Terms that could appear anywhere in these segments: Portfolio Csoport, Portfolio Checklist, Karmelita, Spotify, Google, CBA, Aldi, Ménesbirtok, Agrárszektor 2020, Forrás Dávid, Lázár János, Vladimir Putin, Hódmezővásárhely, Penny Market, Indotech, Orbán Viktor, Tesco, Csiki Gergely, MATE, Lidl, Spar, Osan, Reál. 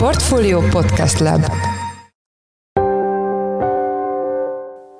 Portfolio Podcast Lab.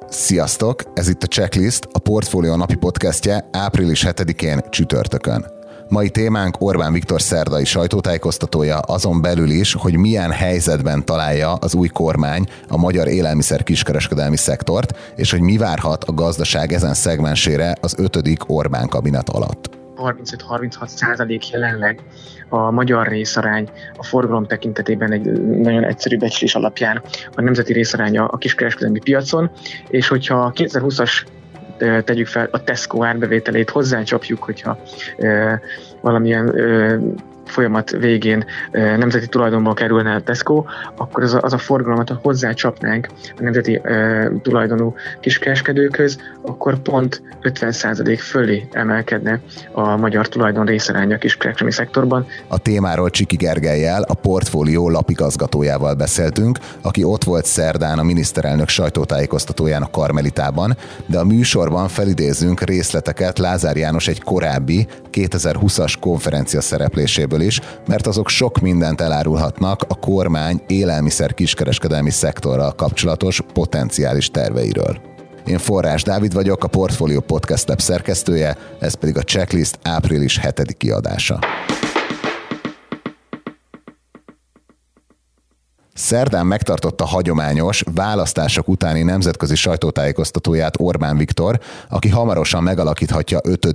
Sziasztok! Ez itt a Checklist, a Portfolio napi podcastje április 7-én csütörtökön. Mai témánk Orbán Viktor szerdai sajtótájékoztatója, azon belül is, hogy milyen helyzetben találja az új kormány a magyar élelmiszer kiskereskedelmi szektort, és hogy mi várhat a gazdaság ezen szegmensére az 5. Orbán kabinet alatt. 35-36% jelenleg a magyar részarány a forgalom tekintetében egy nagyon egyszerű becslés alapján a nemzeti részaránya a kiskereskedelmi piacon, és hogyha 2020-as tegyük fel a Tesco árbevételét hozzácsapjuk, hogyha valamilyen folyamat végén nemzeti tulajdonba kerülne a Tesco, akkor az a forgalmat, ha hozzácsapnánk a nemzeti tulajdonú kiskereskedőkhöz, akkor pont 50% fölé emelkedne a magyar tulajdon részaránya a kiskereskedelmi szektorban. A témáról Csiki Gergellyel, a Portfólió lapigazgatójával beszéltünk, aki ott volt szerdán a miniszterelnök sajtótájékoztatóján a Karmelitában, de a műsorban felidézünk részleteket Lázár János egy korábbi 2020-as konferencia szerepléséből is, mert azok sok mindent elárulhatnak a kormány élelmiszer kiskereskedelmi szektorral kapcsolatos potenciális terveiről. Én Forrás Dávid vagyok, a Portfolio Podcast Lab szerkesztője, ez pedig a Checklist április 7. kiadása. Szerdán megtartotta hagyományos választások utáni nemzetközi sajtótájékoztatóját Orbán Viktor, aki hamarosan megalakíthatja 5.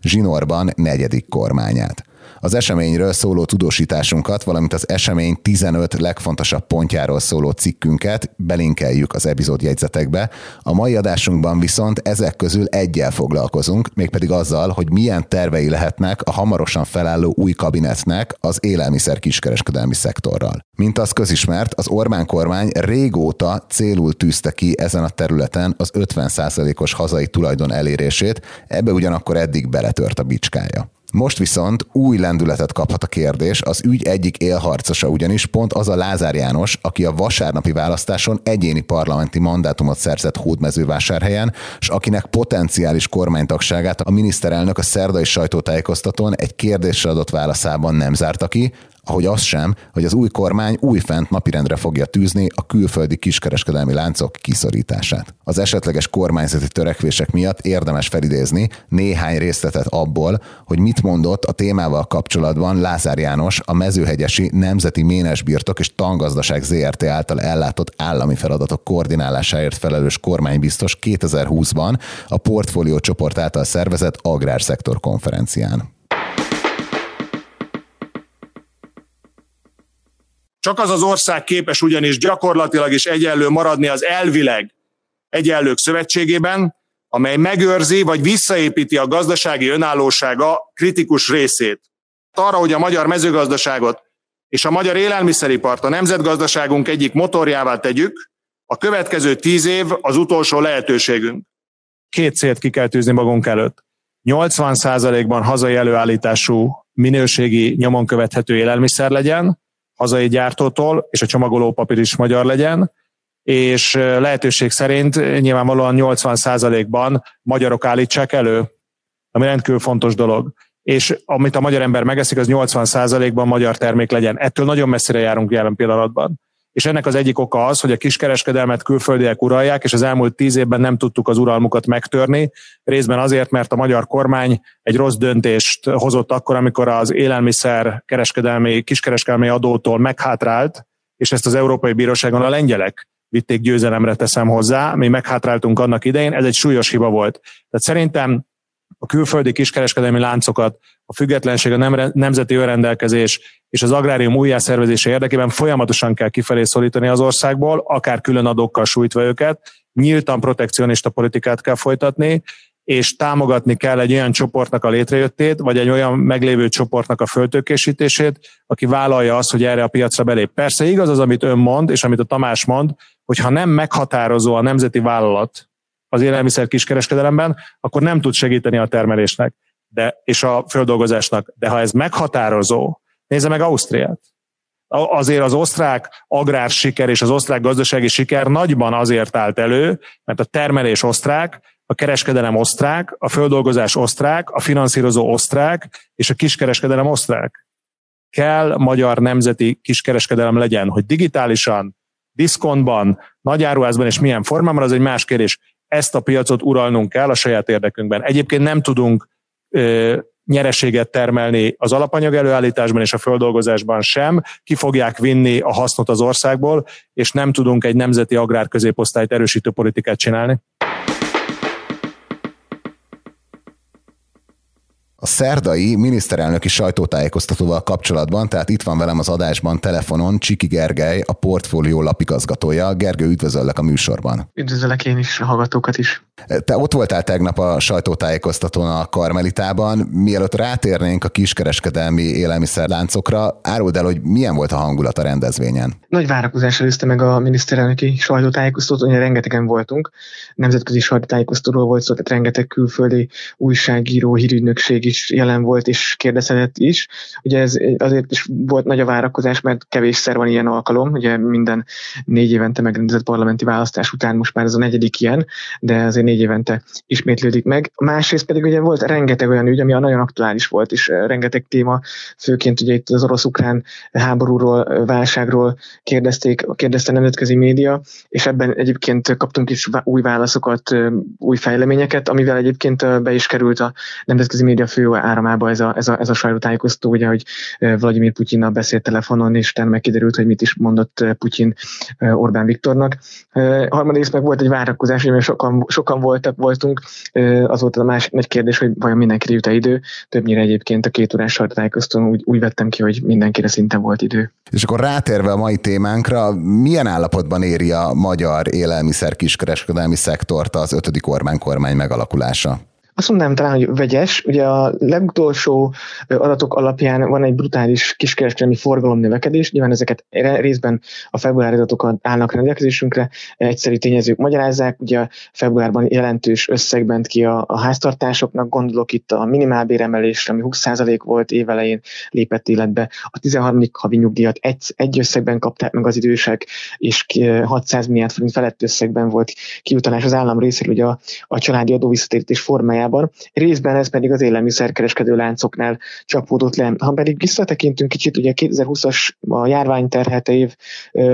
zsinórban 4. kormányát. Az eseményről szóló tudósításunkat, valamint az esemény 15 legfontosabb pontjáról szóló cikkünket belinkeljük az epizódjegyzetekbe. A mai adásunkban viszont ezek közül egyel foglalkozunk, mégpedig azzal, hogy milyen tervei lehetnek a hamarosan felálló új kabinetnek az élelmiszer kiskereskedelmi szektorral. Mint az közismert, az Orbán kormány régóta célul tűzte ki ezen a területen az 50%-os hazai tulajdon elérését, ebbe ugyanakkor eddig beletört a bicskája. Most viszont új lendületet kaphat a kérdés, az ügy egyik élharcosa ugyanis pont az a Lázár János, aki a vasárnapi választáson egyéni parlamenti mandátumot szerzett Hódmezővásárhelyen, és akinek potenciális kormánytagságát a miniszterelnök a szerdai sajtótájékoztatón egy kérdésre adott válaszában nem zárta ki, ahogy az sem, hogy az új kormány újfent napirendre fogja tűzni a külföldi kiskereskedelmi láncok kiszorítását. Az esetleges kormányzati törekvések miatt érdemes felidézni néhány részletet abból, hogy mit mondott a témával kapcsolatban Lázár János a mezőhegyesi Nemzeti Ménesbirtok és Tangazdaság ZRT által ellátott állami feladatok koordinálásáért felelős kormánybiztos 2020-ban a Portfolio csoport által szervezett Agrárszektor konferencián. Csak az az ország képes ugyanis gyakorlatilag is egyenlő maradni az elvileg egyenlők szövetségében, amely megőrzi vagy visszaépíti a gazdasági önállósága kritikus részét. Arra, hogy a magyar mezőgazdaságot és a magyar élelmiszeripart a nemzetgazdaságunk egyik motorjává tegyük, a következő 10 év az utolsó lehetőségünk. 2 célt ki kell tűzni magunk előtt. 80%-ban hazai előállítású, minőségi, nyomon követhető élelmiszer legyen, hazai gyártótól, és a csomagolópapír is magyar legyen, és lehetőség szerint nyilvánvalóan 80%-ban magyarok állítsák elő, ami rendkívül fontos dolog. És amit a magyar ember megeszik, az 80%-ban magyar termék legyen. Ettől nagyon messzire járunk jelen pillanatban. És ennek az egyik oka az, hogy a kiskereskedelmet külföldiek uralják, és az elmúlt 10 évben nem tudtuk az uralmukat megtörni, részben azért, mert a magyar kormány egy rossz döntést hozott akkor, amikor az élelmiszer kiskereskedelmi adótól meghátrált, és ezt az Európai Bíróságon a lengyelek vitték győzelemre, teszem hozzá, mi meghátráltunk annak idején, ez egy súlyos hiba volt. Tehát szerintem a külföldi kiskereskedelmi láncokat, a függetlenség, a nemzeti önrendelkezés és az agrárium újjászervezése érdekében folyamatosan kell kifelé szorítani az országból, akár külön adókkal sújtva őket, nyíltan protekcionista politikát kell folytatni, és támogatni kell egy olyan csoportnak a létrejöttét, vagy egy olyan meglévő csoportnak a föltőkésítését, aki vállalja azt, hogy erre a piacra belép. Persze igaz az, amit ön mond, és amit a Tamás mond, hogy ha nem meghatározó a nemzeti vállalat az élelmiszer kiskereskedelemben, akkor nem tud segíteni a termelésnek és a földolgozásnak. De ha ez meghatározó, nézze meg Ausztriát. Azért az osztrák agrársiker és az osztrák gazdasági siker nagyban azért állt elő, mert a termelés osztrák, a kereskedelem osztrák, a földolgozás osztrák, a finanszírozó osztrák és a kiskereskedelem osztrák. kell magyar nemzeti kiskereskedelem legyen, hogy digitálisan, diszkontban, nagyáruházban és milyen formában, az egy más kérdés. Ezt a piacot uralnunk kell a saját érdekünkben. Egyébként nem tudunk nyereséget termelni az alapanyag előállításban és a földolgozásban sem, ki fogják vinni a hasznot az országból, és nem tudunk egy nemzeti agrárközéposztályt erősítő politikát csinálni. A szerdai miniszterelnöki sajtótájékoztatóval kapcsolatban, tehát itt van velem az adásban telefonon Csiki Gergely, a Portfolio lapigazgatója. Gergő, üdvözöllek a műsorban. Üdvözöllek én is, a hallgatókat is. Te ott voltál tegnap a sajtótájékoztatón a Karmelitában. Mielőtt rátérnénk a kiskereskedelmi élelmiszerláncokra, áruld el, hogy milyen volt a hangulat a rendezvényen. Nagy várakozás előzte meg a miniszterelnöki sajtótájékoztatón, ugye rengetegen voltunk. Nemzetközi sajtótájékoztatóról volt szó, tehát rengeteg külföldi újságíró, hírügynökség is jelen volt, és kérdezhetett is. Ugye ez azért is volt nagy a várakozás, mert kevésszer van ilyen alkalom, ugye minden 4 évente megrendezett parlamenti választás után most már ez a 4. ilyen, de azért 4 évente ismétlődik meg. Másrészt pedig ugye volt rengeteg olyan ügy, ami nagyon aktuális volt, és rengeteg téma, főként ugye itt az orosz-ukrán háborúról, válságról kérdezte a nemzetközi média, és ebben egyébként kaptunk is új válaszokat, új fejleményeket, amivel egyébként be is került a nemzetközi média fő áramába ez a sajtótájékoztató, ugye, hogy Vladimir Putinnal beszélt telefonon, és utána megkiderült, hogy mit is mondott Putin Orbán Viktornak. Harmadrészt meg volt egy várakozás, hogy sokan voltunk, az volt a másik nagy kérdés, hogy vajon mindenkire jut-e idő. Többnyire egyébként a 2 órás sajtótájékoztatón úgy vettem ki, hogy mindenkire szinte volt idő. És akkor rátérve a mai témánkra, milyen állapotban éri a magyar élelmiszer kiskereskedelmi szektort az 5. Orbán kormány megalakulása? Azt mondanám talán, hogy vegyes. Ugye a legutolsó adatok alapján van egy brutális kiskereskedelmi forgalomnövekedés, nyilván ezeket részben a februári adatok állnak rendelkezésünkre, egyszerű tényezők magyarázzák, ugye februárban jelentős összeg ment ki a háztartásoknak, gondolok itt a minimálbéremelésre, ami 20% volt évelején lépett életbe, a 13. havi nyugdíjat egy összegben kapták meg az idősek, és 600 milliárd forint felett összegben volt kiutalás az állam részéről, ugye a családi adóvisszatérítés formájában. Részben ez pedig az élelmiszerkereskedő láncoknál csapódott le. Ha pedig visszatekintünk kicsit, ugye 2020-as a járvány terhelte év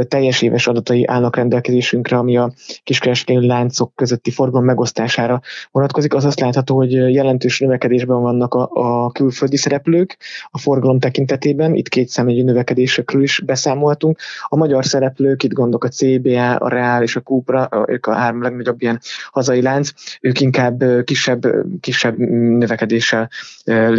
teljes éves adatai állnak rendelkezésünkre, ami a kiskereskedő láncok közötti forgalom megosztására vonatkozik, az azt látható, hogy jelentős növekedésben vannak a külföldi szereplők a forgalom tekintetében, itt 2 számjegyű növekedésekről is beszámoltunk. A magyar szereplők, itt gondolok a CBA, a Reál és a COOP-ra, ők a 3 legnagyobb ilyen hazai lánc, ők inkább kisebb növekedéssel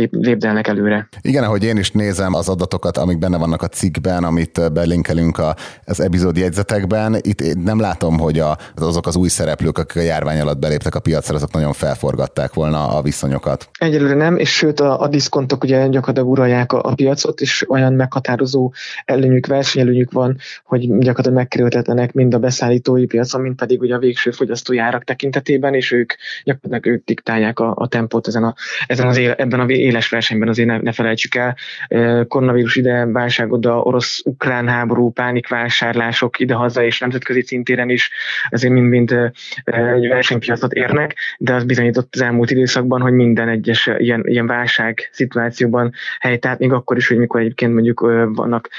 lépdelnek előre. Igen, ahogy én is nézem az adatokat, amik benne vannak a cikkben, amit belinkelünk az epizód jegyzetekben, itt nem látom, hogy azok az új szereplők, akik a járvány alatt beléptek a piacra, azok nagyon felforgatták volna a viszonyokat. Egyelőre nem, és sőt a diszkontok ugye gyakorlatilag uralják a piacot, és olyan meghatározó előnyük, versenyelőnyük van, hogy gyakorlatilag megkerülhetetlenek mind a beszállítói piacon, mind pedig ugye a végső fogyasztói árak tekintetében, és ők gyakorlatilag ők diktálják a tempót ebben az éles versenyben, azért ne felejtsük el. Koronavírus ide, válság oda, orosz-ukrán háború, pánikvásárlások idehaza és nemzetközi szintéren is azért mind-mind egy versenypiacot érnek, de az bizonyított az elmúlt időszakban, hogy minden egyes ilyen válság szituációban helytált, még akkor is, hogy mikor egyébként mondjuk vannak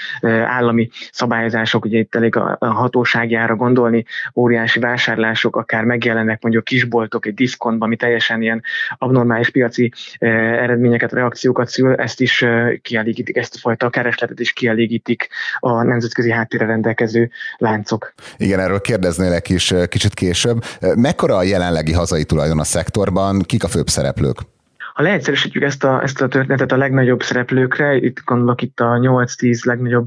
állami szabályozások, ugye itt elég a hatóságjára gondolni, óriási vásárlások, akár megjelennek mondjuk kisboltok egy diszkontban, ami teljesen ilyen abnormális piaci eredményeket, reakciókat szül, ezt is kielégítik, ezt a fajta keresletet is kielégítik a nemzetközi háttérre rendelkező láncok. Igen, erről kérdeznélek is kicsit később. Mekkora a jelenlegi hazai tulajdon a szektorban, kik a főbb szereplők? Ha leegyszerűsítjük ezt a történetet a legnagyobb szereplőkre, gondolok itt a 8-10 legnagyobb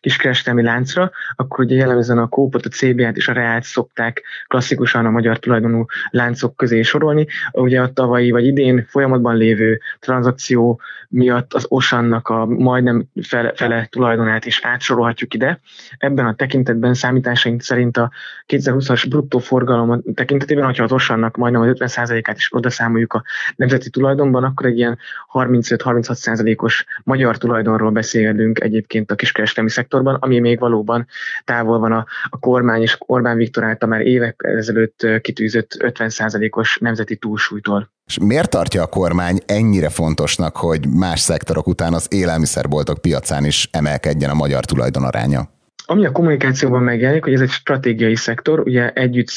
kiskereskedelmi láncra, akkor ugye jellemzően a COOP-ot, a CBA-t és a Reált szokták klasszikusan a magyar tulajdonú láncok közé sorolni. Ugye a tavalyi vagy idén folyamatban lévő tranzakció miatt az Osannak a majdnem fele tulajdonát is átsorolhatjuk ide. Ebben a tekintetben számításaink szerint a 2020-as bruttó forgalom tekintetében, hogyha az Osannak majdnem az 50%-át is odaszámoljuk a nemzeti tulajdonban, akkor egy ilyen 35-36%-os magyar tulajdonról beszélünk egyébként a kiskereskedelmi szektorban, ami még valóban távol van a kormány és Orbán Viktor által már évek ezelőtt kitűzött 50%-os nemzeti túlsúlytól. És miért tartja a kormány ennyire fontosnak, hogy más szektorok után az élelmiszerboltok piacán is emelkedjen a magyar tulajdonaránya? Ami a kommunikációban megjelenik, hogy ez egy stratégiai szektor, ugye együtt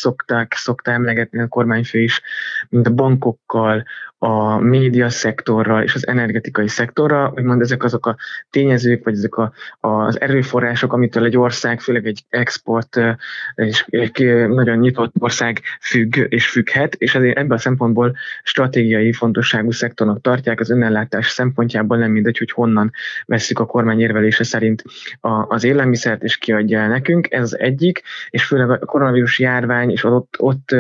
szokta emlegetni a kormányfő is, mint a bankokkal, a média szektorral és az energetikai szektorral, úgymond ezek azok a tényezők, vagy ezek az erőforrások, amitől egy ország, főleg egy export és egy nagyon nyitott ország függ és függhet, és ezért ebben a szempontból stratégiai fontosságú szektornak tartják, az önellátás szempontjából nem mindegy, hogy honnan vesszük a kormány érvelése szerint az élelmiszert, és kiadja el nekünk, ez az egyik, és főleg a koronavírus járvány, és ott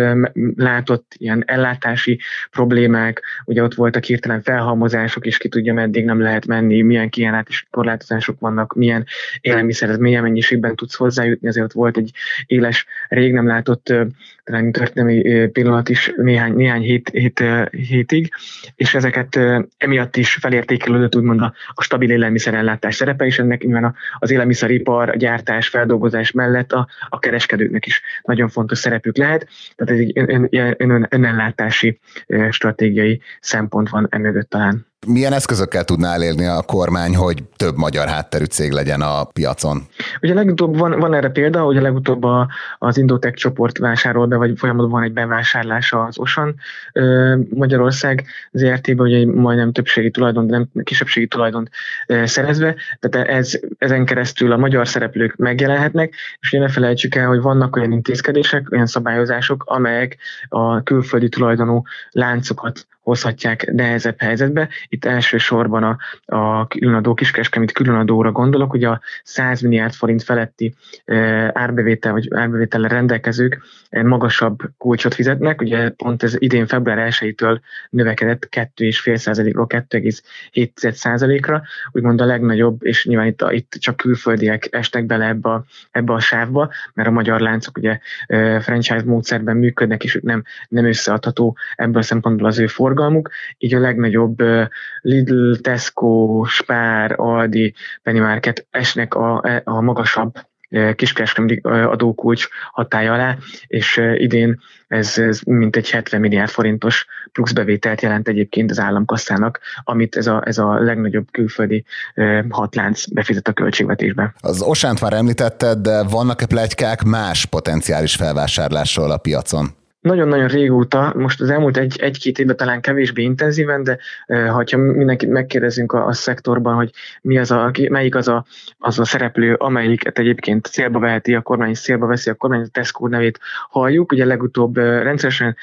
látott ilyen ellátási problémák, ugye ott voltak hirtelen felhalmozások, és ki tudja, meddig nem lehet menni, milyen kijárási korlátozások vannak, milyen élelmiszerhez, milyen mennyiségben tudsz hozzájutni, azért ott volt egy éles, rég nem látott talán történelmi pillanat is néhány hétig, és ezeket emiatt is felértékelődött úgymond a stabil élelmiszerellátás szerepe, és ennek nyilván az élelmiszeripar, a gyártás, feldolgozás mellett a kereskedőknek is nagyon fontos szerepük lehet, tehát ez egy önellátási stratégiai szempont van emögött talán. Milyen eszközökkel tudná elérni a kormány, hogy több magyar hátterű cég legyen a piacon? Ugye legutóbb van erre példa, hogy legutóbb az Indotech csoport vásárol be, vagy folyamatban van egy bevásárlása az Osan Magyarország ZRT-ben, ugye majdnem többségi tulajdon, de nem kisebbségi tulajdon szerezve, tehát ezen keresztül a magyar szereplők megjelenhetnek, és ugye ne felejtsük el, hogy vannak olyan intézkedések, olyan szabályozások, amelyek a külföldi tulajdonú láncokat hozhatják nehezebb helyzetbe. Itt elsősorban a különadó, kiskereskedelmi különadóra gondolok, ugye a 100 milliárd forint feletti árbevétellel rendelkezők magasabb kulcsot fizetnek, ugye pont ez idén február 1-től növekedett 2,5%-ról 2,7%-ra, úgymond a legnagyobb, és nyilván itt csak külföldiek estek bele ebbe a sávba, mert a magyar láncok ugye franchise módszerben működnek, és nem összeadható ebből a szempontból az ő forgalmuk, így a legnagyobb Lidl, Tesco, Spar, Aldi, Penny Market esnek a magasabb kiskereskedelmi adókulcs hatálya alá, és idén ez mintegy 70 milliárd forintos pluszbevételt jelent egyébként az államkasszának, amit ez a legnagyobb külföldi hatlánc befizet a költségvetésbe. Az Osánt már említetted, de vannak-e pletykák más potenciális felvásárlásról a piacon? Nagyon-nagyon régóta, most az elmúlt egy-két évben talán kevésbé intenzíven, de ha mindenkit megkérdezünk a szektorban, hogy melyik az a szereplő, amelyiket egyébként célba veheti a kormány, célba veszi a kormány, a Tesco nevét halljuk, ugye legutóbb rendszeresen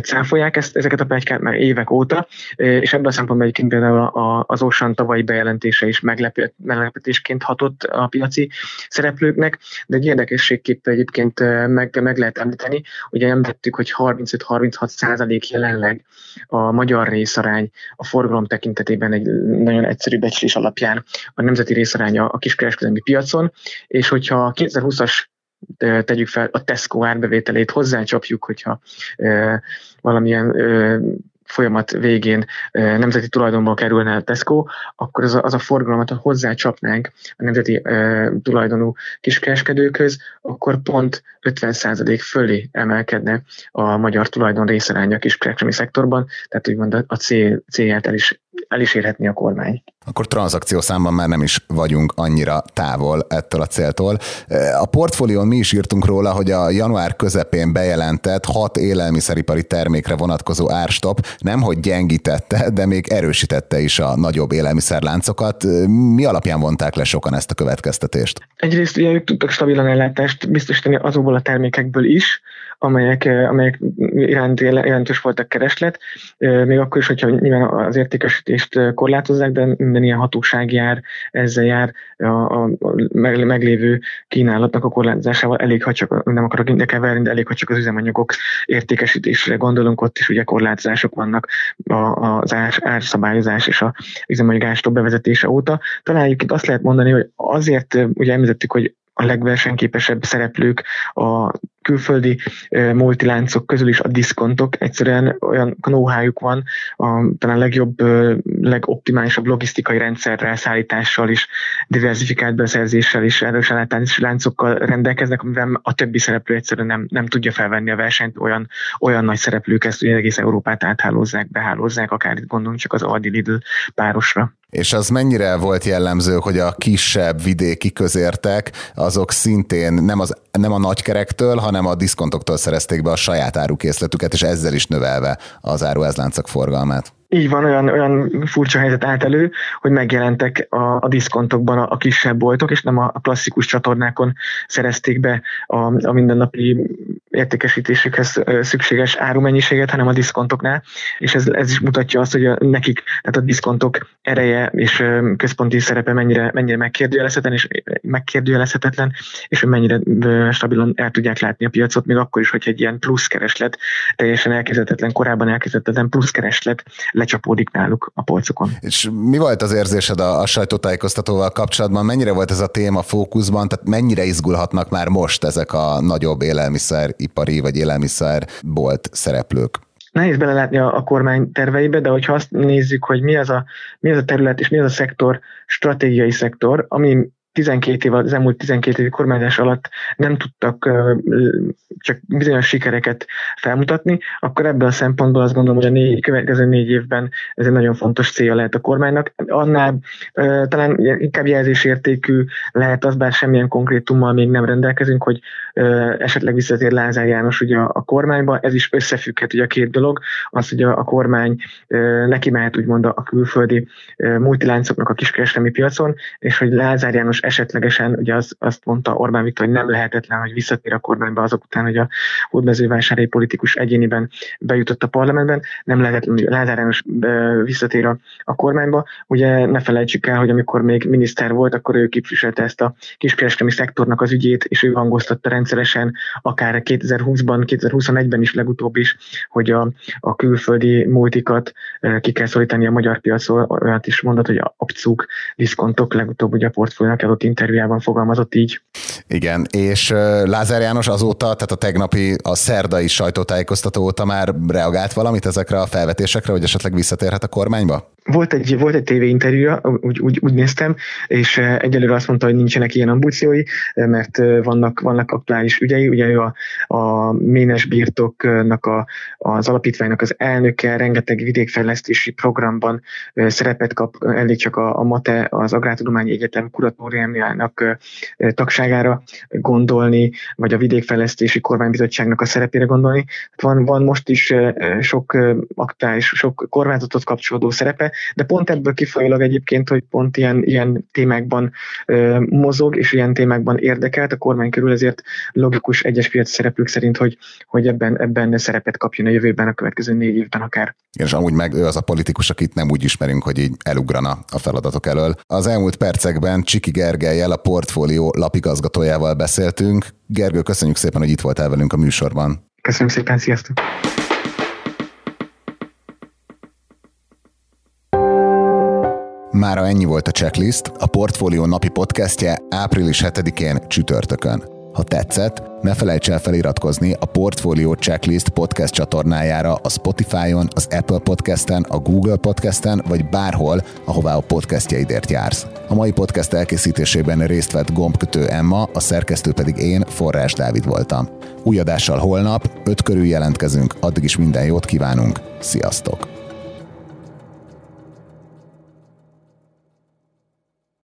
cáfolják ezeket a pletykát már évek óta, és ebben a szempontból egyébként például az Osan tavalyi bejelentése is meglepetésként hatott a piaci szereplőknek, de egy érdekességképpen egyébként meg lehet említeni, ugye említettük, hogy 35-36% jelenleg a magyar részarány a forgalom tekintetében egy nagyon egyszerű becslés alapján a nemzeti részaránya a kiskereskedelmi piacon, és hogyha 2020-as tegyük fel a Tesco árbevételét hozzácsapjuk, hogyha valamilyen folyamat végén nemzeti tulajdonba kerülne a Tesco, akkor az a forgalmat, ha hozzácsapnánk a nemzeti tulajdonú kiskereskedőkhöz, akkor pont 50% fölé emelkedne a magyar tulajdon részaránya a kiskereskedelmi szektorban, tehát úgymond a célját el is érhetni a kormány. Akkor tranzakciószámban már nem is vagyunk annyira távol ettől a céltól. A portfólión mi is írtunk róla, hogy a január közepén bejelentett 6 élelmiszeripari termékre vonatkozó árstop nemhogy gyengítette, de még erősítette is a nagyobb élelmiszerláncokat. Mi alapján vonták le sokan ezt a következtetést? Egyrészt ugye ők tudtak stabilan ellátást biztosítani azokból a termékekből is, amelyek iránt jelentős volt a kereslet, még akkor is, hogyha nyilván az értékesítést korlátozzák, de minden ilyen hatóság ezzel jár a meglévő kínálatnak a korlátozásával, elég, ha csak nem akarok keverni, de elég, ha csak az üzemanyagok értékesítésre gondolunk, ott is ugye korlátozások vannak az árszabályozás és az üzemanyag árstop bevezetése óta. Talán egyébként azt lehet mondani, hogy azért ugye említettük, hogy a legversenyképesebb szereplők a külföldi multiláncok közül is a diszkontok egyszerűen olyan know-how-juk van, talán legjobb, legoptimálisabb logisztikai rendszerrel, szállítással is, diversifikált beszerzéssel is, erős ellátási láncokkal rendelkeznek, amivel a többi szereplő egyszerűen nem tudja felvenni a versenyt, olyan nagy szereplők ezt, hogy egész Európát áthálózzák, behálózzák, akár itt gondolom csak az Aldi Lidl párosra. És az mennyire volt jellemző, hogy a kisebb vidéki közértek, azok szintén nem a nagykerektől, hanem a diszkontoktól szerezték be a saját árukészletüket, és ezzel is növelve az áruházláncok forgalmát. Így van, olyan furcsa helyzet állt elő, hogy megjelentek a diszkontokban a kisebb boltok, és nem a klasszikus csatornákon szerezték be a mindennapi értékesítésükhez szükséges árumennyiséget, hanem a diszkontoknál, és ez is mutatja azt, hogy nekik, tehát a diszkontok ereje és központi szerepe mennyire megkérdőjelezhetetlen, és mennyire stabilan el tudják látni a piacot, még akkor is, hogy egy ilyen pluszkereslet, korábban elképzelhetetlen pluszkereslet lecsapódik náluk a polcokon. És mi volt az érzésed a sajtótájékoztatóval kapcsolatban? Mennyire volt ez a téma fókuszban? Tehát mennyire izgulhatnak már most ezek a nagyobb élelmiszeripari vagy élelmiszerbolt szereplők? Nehéz belelátni a kormány terveibe, de hogyha azt nézzük, hogy mi az a terület és mi az a szektor, stratégiai szektor, ami 12 év, az elmúlt 12 évi kormányzás alatt nem tudtak csak bizonyos sikereket felmutatni, akkor ebből a szempontból azt gondolom, hogy következő 4 évben ez egy nagyon fontos célja lehet a kormánynak. Annál talán inkább jelzésértékű lehet az, bár semmilyen konkrétummal még nem rendelkezünk, hogy esetleg visszatér Lázár János ugye a kormányba. Ez is összefügghet ugye a két dolog, az, hogy a kormány neki mehet úgymond a külföldi multiláncoknak a kiskereskedelmi piacon, és hogy Lázár János esetlegesen, ugye azt mondta Orbán Viktor, hogy nem lehetetlen, hogy visszatér a kormányba azok után, hogy a hódmezővásárhelyi politikus egyéniben bejutott a parlamentben, nem lehetetlen, hogy Lázár János visszatér a kormányba. Ugye ne felejtsük el, hogy amikor még miniszter volt, akkor ő képviselte ezt a kiskereskedelmi szektornak az ügyét, és ő hangoztatta rendszeresen, akár 2020-ban, 2021-ben is legutóbb is, hogy a külföldi multikat ki kell szorítani a magyar piacról, olyat is mondott, hogy a abcuk, diszkontok, legutóbb ugye a portfóliónak adott interjújában fogalmazott így. Igen, és Lázár János azóta, tehát a szerdai sajtótájékoztató óta már reagált valamit ezekre a felvetésekre, hogy esetleg visszatérhet a kormányba? Volt egy tévéinterjúja, úgy néztem, és egyelőre azt mondta, hogy nincsenek ilyen ambíciói, mert vannak aktuális ügyei, ugye ő a Ménesbirtoknak az alapítványnak az elnöke, rengeteg vidékfejlesztési programban szerepet kap, elég csak a MATE, az Agrártudományi Egyetem kuratóriumjának tagságára gondolni, vagy a vidékfejlesztési kormánybizottságnak a szerepére gondolni. Van most is sok aktuális, sok kormányzatot kapcsolódó szerepe, de pont ebből kifolyólag egyébként, hogy pont ilyen témákban mozog, és ilyen témákban érdekelt a kormány körül, ezért logikus egyes piaci szereplők szerint, hogy ebben szerepet kapjon a jövőben, a következő 4 évben akár. És amúgy meg ő az a politikus, akit nem úgy ismerünk, hogy így elugrana a feladatok elől. Az elmúlt percekben Csiki Gergellyel, a Portfólió lapigazgatójával beszéltünk. Gergő, köszönjük szépen, hogy itt voltál velünk a műsorban. Köszönöm szépen, sziasztok! Mára ennyi volt a Checklist, a Portfólió napi podcastje április 7-én csütörtökön. Ha tetszett, ne felejts el feliratkozni a Portfolio Checklist podcast csatornájára a Spotify-on, az Apple Podcasten, a Google Podcasten, vagy bárhol, ahová a podcastjaidért jársz. A mai podcast elkészítésében részt vett gombkötő Emma, a szerkesztő pedig én, Forrás Dávid voltam. Új adással holnap, 5 körül jelentkezünk, addig is minden jót kívánunk, sziasztok!